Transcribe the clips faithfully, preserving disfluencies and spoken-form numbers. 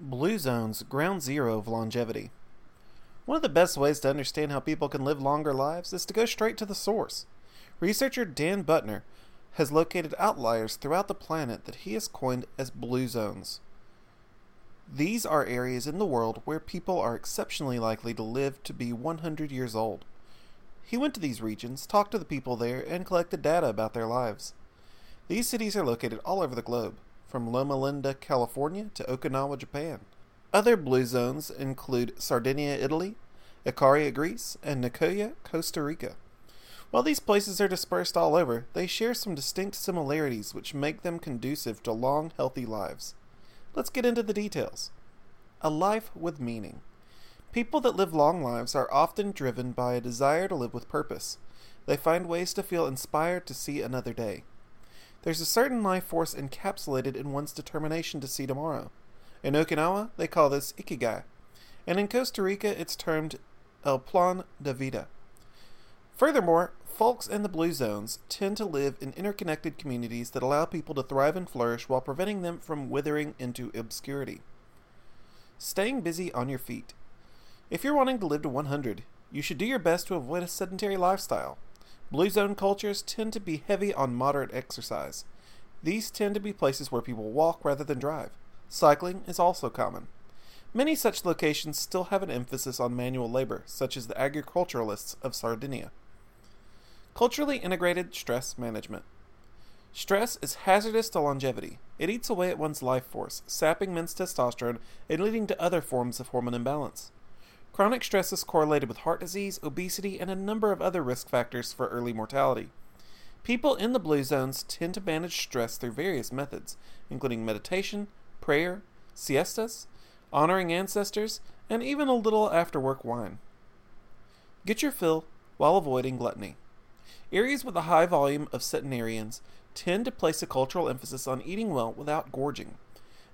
Blue Zones, ground zero of longevity. One of the best ways to understand how people can live longer lives is to go straight to the source. Researcher Dan Buettner has located outliers throughout the planet that he has coined as Blue Zones. These are areas in the world where people are exceptionally likely to live to be one hundred years old. He went to these regions, talked to the people there, and collected data about their lives. These cities are located all over the globe, from Loma Linda, California to Okinawa, Japan. Other blue zones include Sardinia, Italy, Ikaria, Greece, and Nicoya, Costa Rica. While these places are dispersed all over, they share some distinct similarities which make them conducive to long, healthy lives. Let's get into the details. A life with meaning. People that live long lives are often driven by a desire to live with purpose. They find ways to feel inspired to see another day. There's a certain life force encapsulated in one's determination to see tomorrow. In Okinawa, they call this ikigai, and in Costa Rica it's termed el plan de vida. Furthermore, folks in the Blue Zones tend to live in interconnected communities that allow people to thrive and flourish while preventing them from withering into obscurity. Staying busy on your feet. If you're wanting to live to one hundred, you should do your best to avoid a sedentary lifestyle. Blue Zone cultures tend to be heavy on moderate exercise. These tend to be places where people walk rather than drive. Cycling is also common. Many such locations still have an emphasis on manual labor, such as the agriculturalists of Sardinia. Culturally integrated stress management. Stress is hazardous to longevity. It eats away at one's life force, sapping men's testosterone and leading to other forms of hormone imbalance. Chronic stress is correlated with heart disease, obesity, and a number of other risk factors for early mortality. People in the Blue Zones tend to manage stress through various methods, including meditation, prayer, siestas, honoring ancestors, and even a little after-work wine. Get your fill while avoiding gluttony. Areas with a high volume of centenarians tend to place a cultural emphasis on eating well without gorging.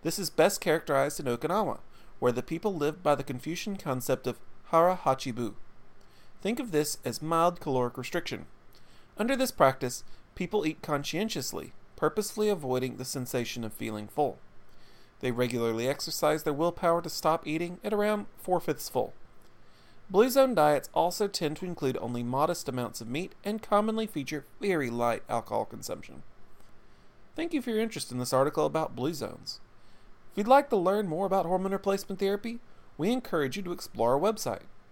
This is best characterized in Okinawa, where the people live by the Confucian concept of hara hachibu. Think of this as mild caloric restriction. Under this practice, people eat conscientiously, purposefully avoiding the sensation of feeling full. They regularly exercise their willpower to stop eating at around four-fifths full. Blue Zone diets also tend to include only modest amounts of meat and commonly feature very light alcohol consumption. Thank you for your interest in this article about Blue Zones. If you'd like to learn more about hormone replacement therapy, we encourage you to explore our website.